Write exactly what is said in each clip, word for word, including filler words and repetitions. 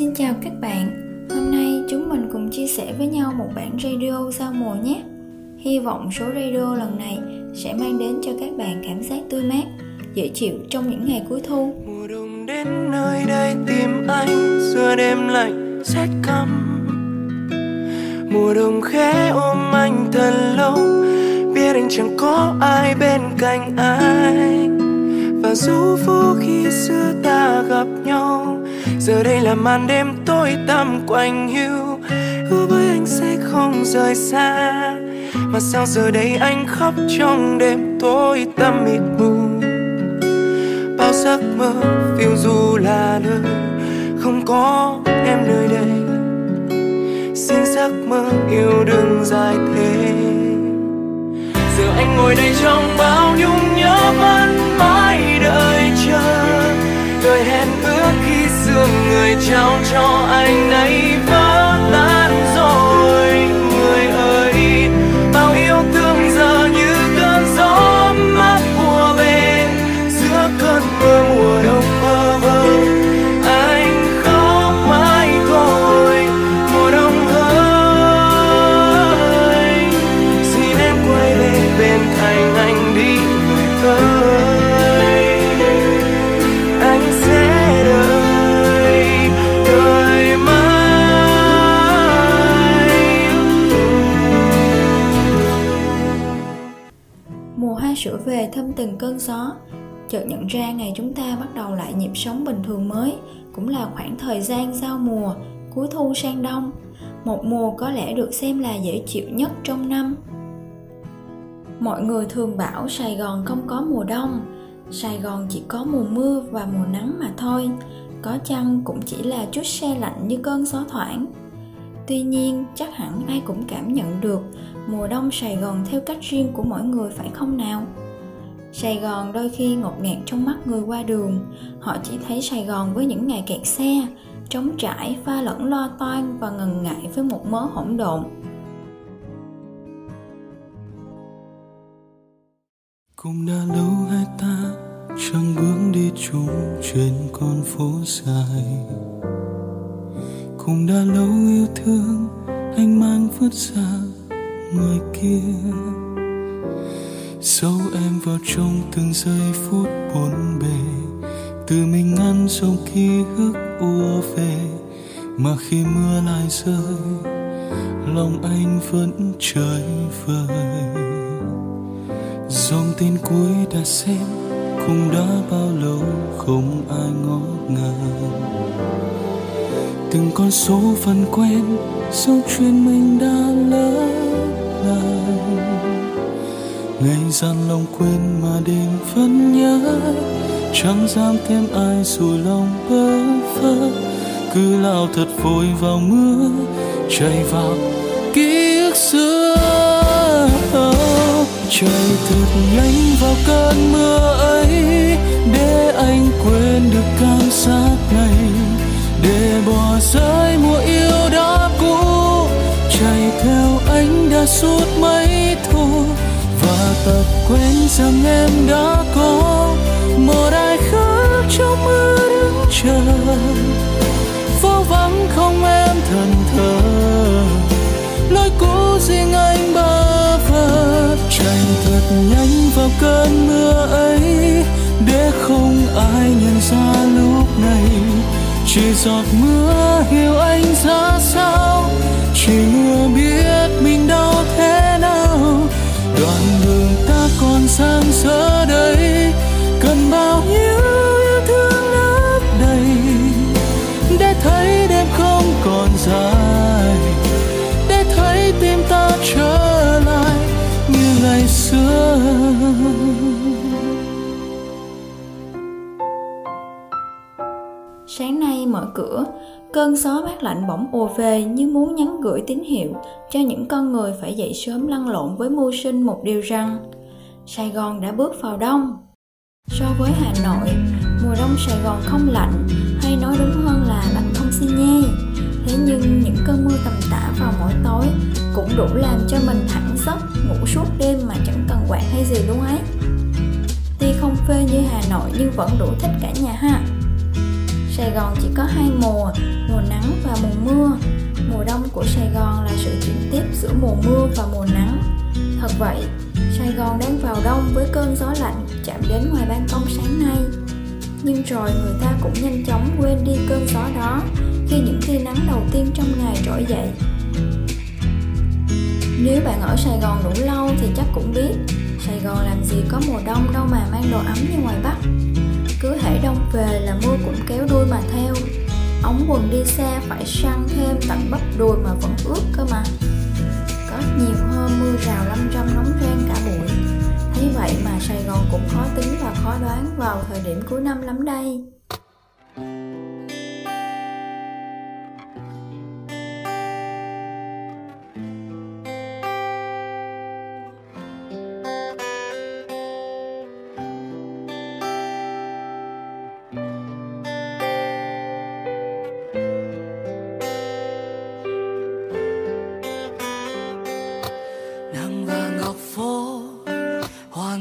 Xin chào các bạn, hôm nay chúng mình cùng chia sẻ với nhau một bản radio giao mùa nhé. Hy vọng số radio lần này sẽ mang đến cho các bạn cảm giác tươi mát, dễ chịu trong những ngày cuối thu. Mùa đông đến nơi đây tìm anh, giữa đêm lạnh rét căm. Mùa đông khẽ ôm anh thật lâu, biết anh chẳng có ai bên cạnh ai. Và dù phố khi xưa ta gặp nhau, giờ đây là màn đêm tối tăm quạnh hiu. Hứa với anh sẽ không rời xa, mà sao giờ đây anh khóc trong đêm tối tăm mịt mù. Bao giấc mơ phiêu du là nơi không có em nơi đây. Xin giấc mơ yêu đừng dài thế. Giờ anh ngồi đây trong bao nhung nhớ vẫn mãi đợi chờ. Đời hẹn ước khi xưa người trao cho anh ấy vỡ tan rồi. Người ơi, bao yêu thương giờ như cơn gió mát mùa về. Giữa cơn mưa mùa đông mơ vơ, anh khóc mãi thôi. Mùa đông ơi, xin em quay về bên cạnh anh đi ơi. Sửa về thâm từng cơn gió, chợt nhận ra ngày chúng ta bắt đầu lại nhịp sống bình thường mới, cũng là khoảng thời gian giao mùa, cuối thu sang đông, một mùa có lẽ được xem là dễ chịu nhất trong năm. Mọi người thường bảo Sài Gòn không có mùa đông, Sài Gòn chỉ có mùa mưa và mùa nắng mà thôi, có chăng cũng chỉ là chút se lạnh như cơn gió thoảng. Tuy nhiên, chắc hẳn ai cũng cảm nhận được mùa đông Sài Gòn theo cách riêng của mỗi người phải không nào? Sài Gòn đôi khi ngột ngạt trong mắt người qua đường, họ chỉ thấy Sài Gòn với những ngày kẹt xe, trống trải, pha lẫn lo toan và ngần ngại với một mớ hỗn độn. Cũng đã lâu hai ta chẳng bước đi chung trên con phố dài. Cũng đã lâu yêu thương anh mang vứt ra ngoài kia. Dẫu em vào trong từng giây phút bốn bề, từ mình ngăn dòng ký ức ùa về. Mà khi mưa lại rơi, lòng anh vẫn trời vời. Dòng tin cuối đã xem cũng đã bao lâu không ai ngó ngàng. Từng con số vẫn quen, dẫu chuyện mình đã lỡ làng. Ngày gian lòng quên mà đêm vẫn nhớ, chẳng dám thêm ai dù lòng bơ vơ. Cứ lao thật vội vào mưa, chạy vào ký ức xưa. Chạy thật nhanh vào cơn mưa ấy, để anh quên được cảm giác này. Để bỏ rơi mùa yêu đã cũ, chạy theo anh đã suốt mấy thu. Và tập quên rằng em đã có một ai khác trong mưa đứng chờ. Phố vắng không em thần thờ, lối cũ riêng anh bơ vơ. Chạy thật nhanh vào cơn mưa ấy, để không ai nhận ra lúc này. Chỉ giọt mưa hiểu anh ra sao, chỉ mưa biết mình đau thế nào. Đoạn đường ta còn sang giờ đây, cần bao nhiêu yêu thương lấp đầy. Để thấy đêm không còn dài, để thấy tim ta trở lại như ngày xưa. Sáng nay mở cửa, cơn gió mát lạnh bỗng ùa về như muốn nhắn gửi tín hiệu cho những con người phải dậy sớm lăn lộn với mưu sinh một điều rằng Sài Gòn đã bước vào đông. So với Hà Nội, mùa đông Sài Gòn không lạnh, hay nói đúng hơn là lạnh không xi nhê. Thế nhưng những cơn mưa tầm tã vào mỗi tối cũng đủ làm cho mình thẳng giấc, ngủ suốt đêm mà chẳng cần quạt hay gì đúng ấy. Tuy không phê như Hà Nội nhưng vẫn đủ thích cả nhà ha. Sài Gòn chỉ có hai mùa, mùa nắng và mùa mưa. Mùa đông của Sài Gòn là sự chuyển tiếp giữa mùa mưa và mùa nắng. Thật vậy, Sài Gòn đang vào đông với cơn gió lạnh chạm đến ngoài ban công sáng nay. Nhưng rồi người ta cũng nhanh chóng quên đi cơn gió đó khi những tia nắng đầu tiên trong ngày trỗi dậy. Nếu bạn ở Sài Gòn đủ lâu thì chắc cũng biết Sài Gòn làm gì có mùa đông đâu mà mang đồ ấm như ngoài Bắc. Cứ hễ đông về là mưa cũng kéo đuôi mà theo. Ống quần đi xa phải săn thêm tận bắp đùi mà vẫn ướt cơ mà. Có nhiều hôm mưa rào lâm râm nóng rang cả buổi. Thế vậy mà Sài Gòn cũng khó tính và khó đoán vào thời điểm cuối năm lắm đây.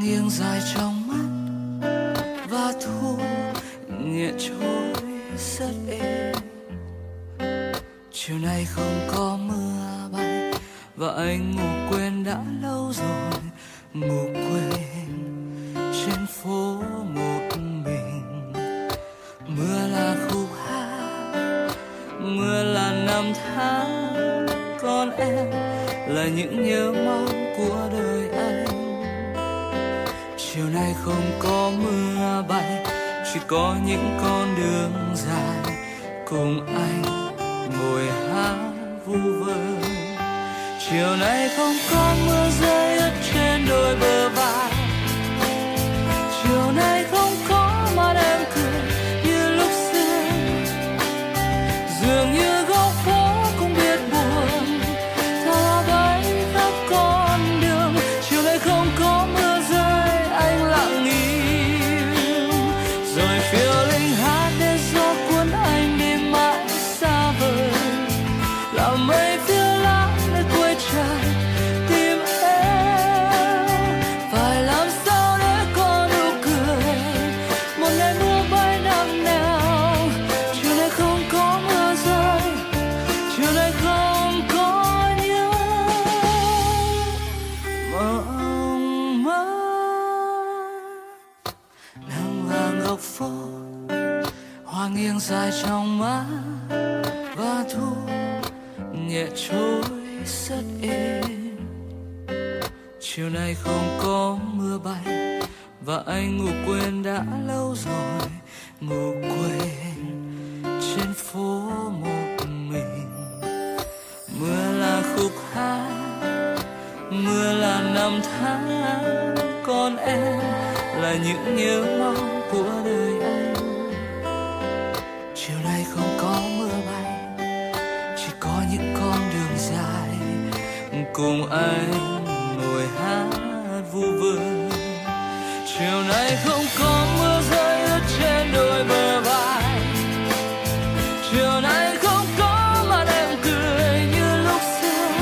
Nghiêng dài trong mắt và thu nhẹ trôi rất êm. Chiều nay không có mưa bay và anh ngủ quên đã lâu rồi, ngủ quên trên phố một mình. Mưa là khúc hát, mưa là năm tháng, còn em là những nhớ mong của đời anh. Chiều nay không có mưa bay, chỉ có những con đường dài cùng anh ngồi hát vu vơ. Chiều nay không có mưa rơi ướt trên đôi bờ vai. Chiều nay không có mắt em cười như lúc xưa. Dường như góc phố cũng biết buồn, tha vắng khắp con đường. Chiều nay không có mưa. Phố hoa nghiêng dài trong má và thu nhẹ trôi rất êm. Chiều nay không có mưa bay và anh ngủ quên đã lâu rồi, ngủ quên trên phố một mình. Mưa là khúc hát, mưa là năm tháng, còn em là những nhớ mong của đời anh. Chiều nay không có mưa bay, chỉ có những con đường dài cùng anh ngồi hát vu vơ. Chiều nay không có mưa rơi ướt trên đôi bờ vai. Chiều nay không có mà em cười như lúc xưa.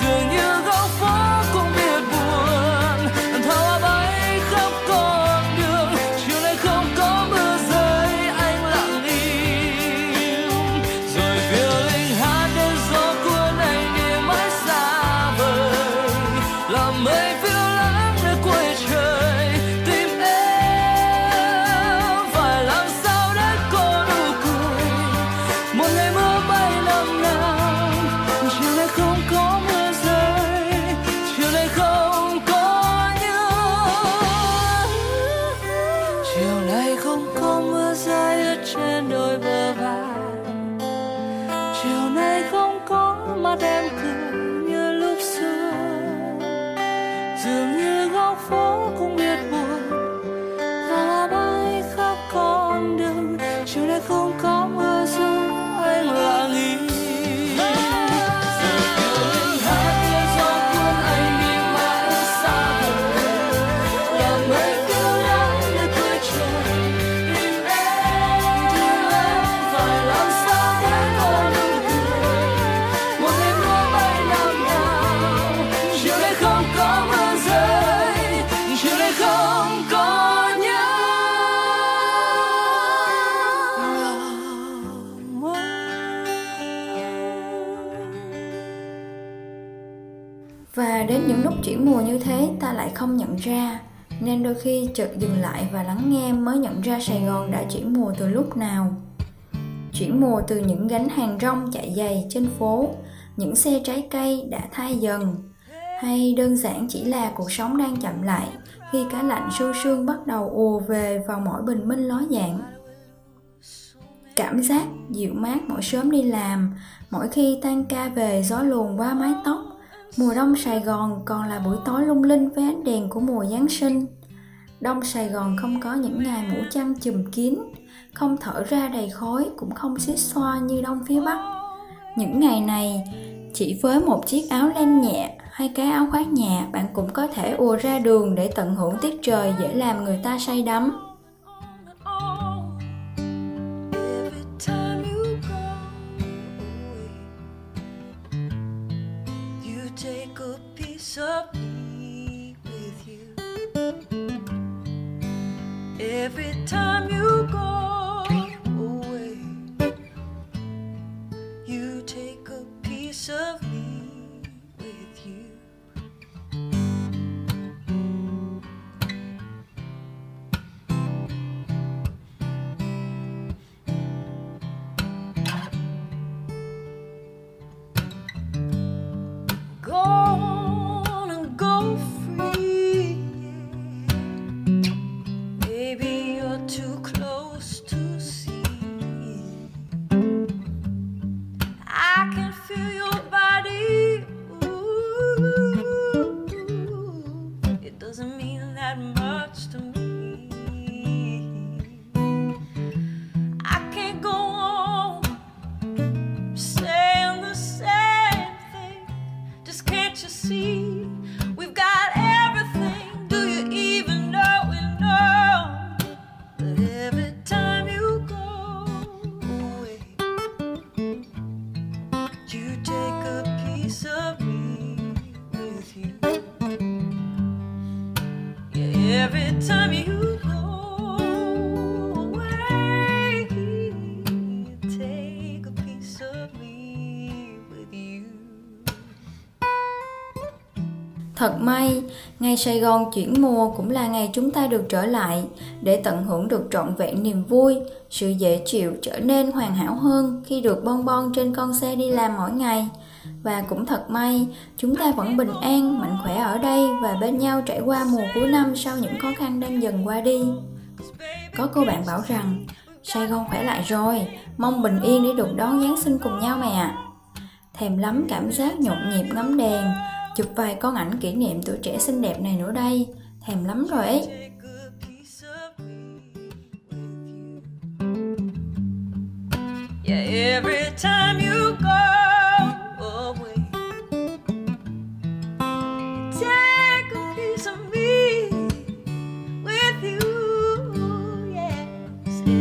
Dường như góc phố cũng biết buồn, thao bay khắp con. Làm mây phiêu lãng nơi cuối trời tìm Và đến những lúc chuyển mùa như thế ta lại không nhận ra, nên đôi khi chợt dừng lại và lắng nghe mới nhận ra Sài Gòn đã chuyển mùa từ lúc nào. Chuyển mùa từ những gánh hàng rong chạy dày trên phố, những xe trái cây đã thay dần, hay đơn giản chỉ là cuộc sống đang chậm lại khi cái lạnh sương sương bắt đầu ùa về vào mỗi bình minh ló dạng. Cảm giác dịu mát mỗi sớm đi làm, mỗi khi tan ca về gió luồn qua mái tóc. Mùa đông Sài Gòn còn là buổi tối lung linh với ánh đèn của mùa Giáng sinh. Đông Sài Gòn không có những ngày mũ trăng chùm kín, không thở ra đầy khói, cũng không xít xoa như đông phía Bắc. Những ngày này, chỉ với một chiếc áo len nhẹ hay cái áo khoác nhẹ, bạn cũng có thể ùa ra đường để tận hưởng tiết trời dễ làm người ta say đắm. Every time you go away, you take a piece of me with you. Every time you go away, take a piece of me with you. Thật may, ngày Sài Gòn chuyển mùa cũng là ngày chúng ta được trở lại để tận hưởng được trọn vẹn niềm vui, sự dễ chịu trở nên hoàn hảo hơn khi được bon bon trên con xe đi làm mỗi ngày. Và cũng thật may, chúng ta vẫn bình an, mạnh khỏe ở đây và bên nhau trải qua mùa cuối năm sau những khó khăn đang dần qua đi. Có cô bạn bảo rằng, Sài Gòn khỏe lại rồi, mong bình yên để được đón Giáng sinh cùng nhau mày ạ. Thèm lắm cảm giác nhộn nhịp ngắm đèn, chụp vài con ảnh kỷ niệm tuổi trẻ xinh đẹp này nữa đây, thèm lắm rồi ấy. Yeah, every time you go.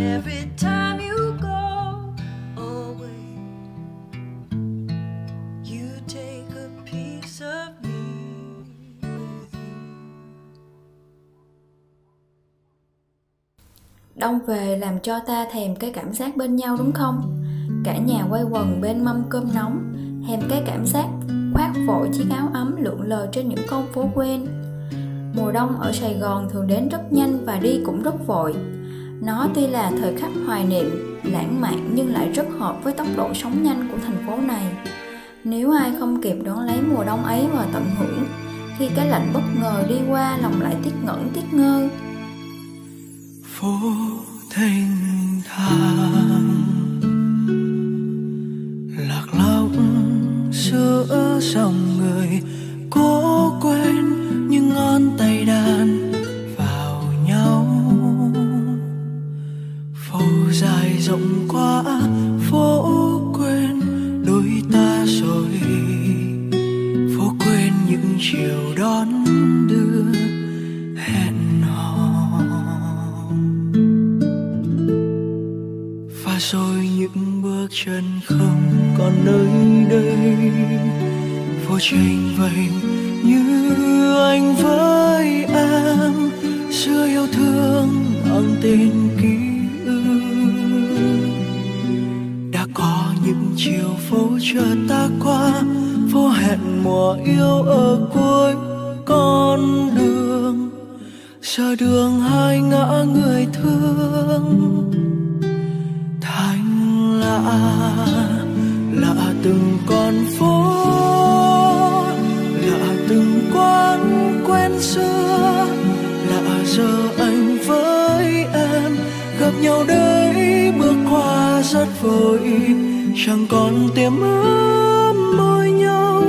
Every time you go away, you take a piece of me. Đông về làm cho ta thèm cái cảm giác bên nhau đúng không? Cả nhà quây quần bên mâm cơm nóng, thèm cái cảm giác khoác vội chiếc áo ấm lượn lờ trên những con phố quen. Mùa đông ở Sài Gòn thường đến rất nhanh và đi cũng rất vội. Nó tuy là thời khắc hoài niệm, lãng mạn nhưng lại rất hợp với tốc độ sống nhanh của thành phố này. Nếu ai không kịp đón lấy mùa đông ấy và tận hưởng, khi cái lạnh bất ngờ đi qua lòng lại tiếc ngẩn tiếc ngơ. Phố thanh thang lạc lõng giữa dòng người, cố quên những ngón tay đàn vào nhau. Dài rộng quá phố quên đôi ta rồi, phố quên những chiều đón đưa hẹn hò, và rồi những bước chân không còn nơi đây, phố tranh vênh như anh với em xưa yêu thương mang tên ký. Chiều phố chờ ta qua phố hẹn mùa yêu ở cuối con đường, chờ đường hai ngã người thương. Thành lạ lạ từng con phố, lạ từng quán quen xưa, lạ giờ anh với em gặp nhau đấy, bước qua rất vội, chẳng còn tiềm ước môi nhau.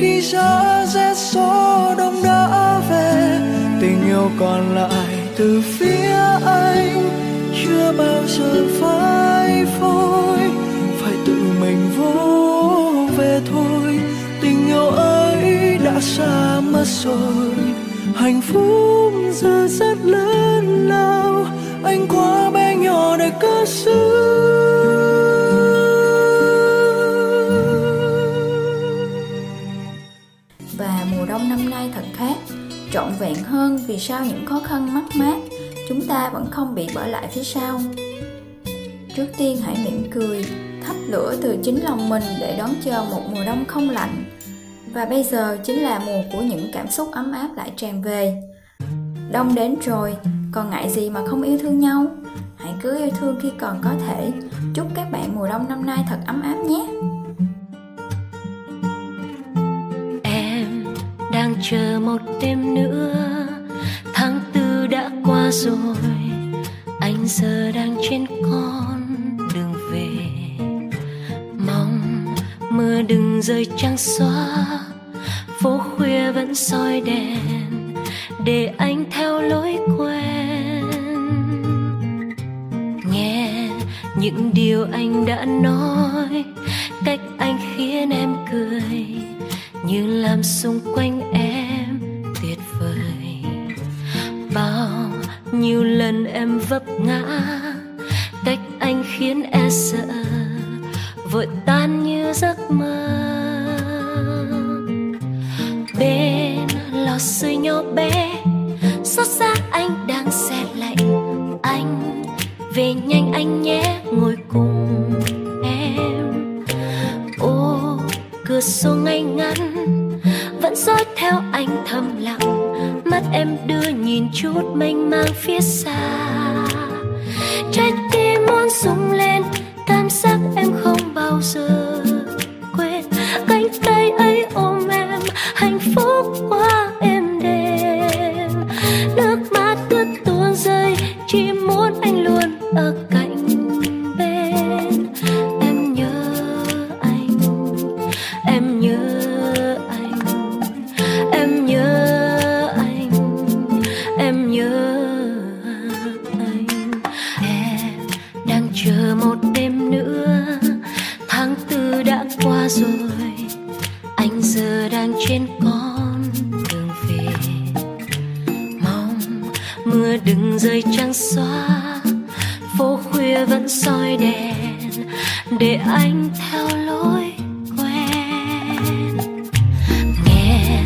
Khi giá rét gió đông đã về, tình yêu còn lại từ phía anh chưa bao giờ phải phôi, phải tự mình vô về thôi. Tình yêu ấy đã xa mất rồi, hạnh phúc giờ rất lớn lao, anh quá bé nhỏ để cất giữ. Năm nay thật khác, trọn vẹn hơn vì sau những khó khăn mất mát, chúng ta vẫn không bị bỏ lại phía sau. Trước tiên hãy mỉm cười, thắp lửa từ chính lòng mình để đón chờ một mùa đông không lạnh. Và bây giờ chính là mùa của những cảm xúc ấm áp lại tràn về. Đông đến rồi, còn ngại gì mà không yêu thương nhau? Hãy cứ yêu thương khi còn có thể. Chúc các bạn mùa đông năm nay thật ấm áp nhé! Đang chờ một đêm nữa, tháng tư đã qua rồi, anh giờ đang trên con đường về. Mong mưa đừng rơi trắng xóa, phố khuya vẫn soi đèn để anh theo lối quen. Nghe những điều anh đã nói, cách anh khiến em cười, như làm xung quanh em tuyệt vời. Bao nhiêu lần em vấp ngã, cách anh khiến e sợ, vội tan như giấc mơ. Bên lò sưởi nhỏ bé, xót xa anh đang se lạnh, anh về nhanh anh nhé, ngồi cùng em. Ô cửa sổ ngay ngắn vẫn dõi theo anh thầm lặng, mắt em đưa nhìn chút mênh mang phía xa. Trái tim muốn rung lên, cảm giác em không bao giờ quên, cánh tay ấy ôm em, hạnh phúc quá êm đềm. Nước mắt cứ tuôn rơi, chỉ muốn anh luôn ở cạnh bên. Em nhớ anh, em nhớ chờ một đêm nữa, tháng tư đã qua rồi, anh giờ đang trên con đường về. Mong mưa đừng rơi trắng xóa, phố khuya vẫn soi đèn để anh theo lối quen. Nghe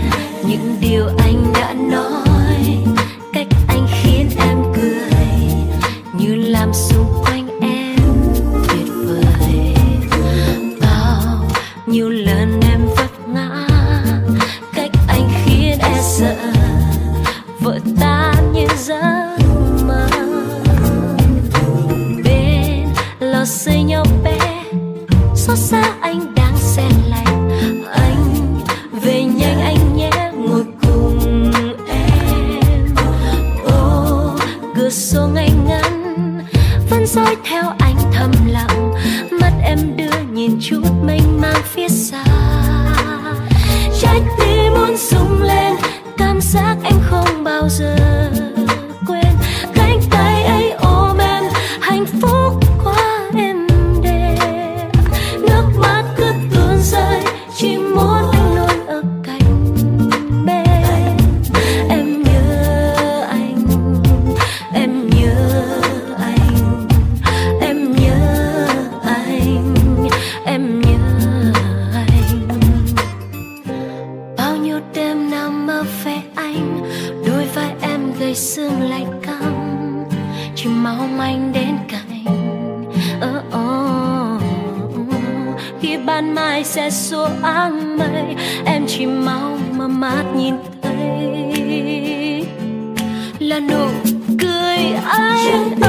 những điều anh đã nói, cách anh khiến em cười, như làm xung quanh nhiều lần em vấp ngã, cách anh khiến em sợ, vội tan như giấc mơ. Bên lò sưởi nhỏ bé, xót xa anh đang se lạnh, anh về nhanh anh nhé, ngồi cùng em. Ô cửa sổ ngay ngắn vẫn dõi theo anh thầm lặng, mắt em đưa nhìn chút mênh mang phía xa. Trái tim muốn rung lên, cảm giác em không bao giờ quên, cánh tay ấy ôm em, hạnh phúc quá êm đềm. Nước mắt cứ tuôn rơi, chỉ muốn anh luôn ở cạnh bên. Em nhớ anh, em nhớ anh, em nhớ anh, em nhớ anh. Bao nhiêu đêm nào mơ về anh, đôi vai em gầy sương lạnh căng, chỉ mong anh đến cạnh. Oh, oh, oh. Khi ban mai sẽ xuống áng mây, em chỉ mong mát nhìn thấy là nụ cười anh.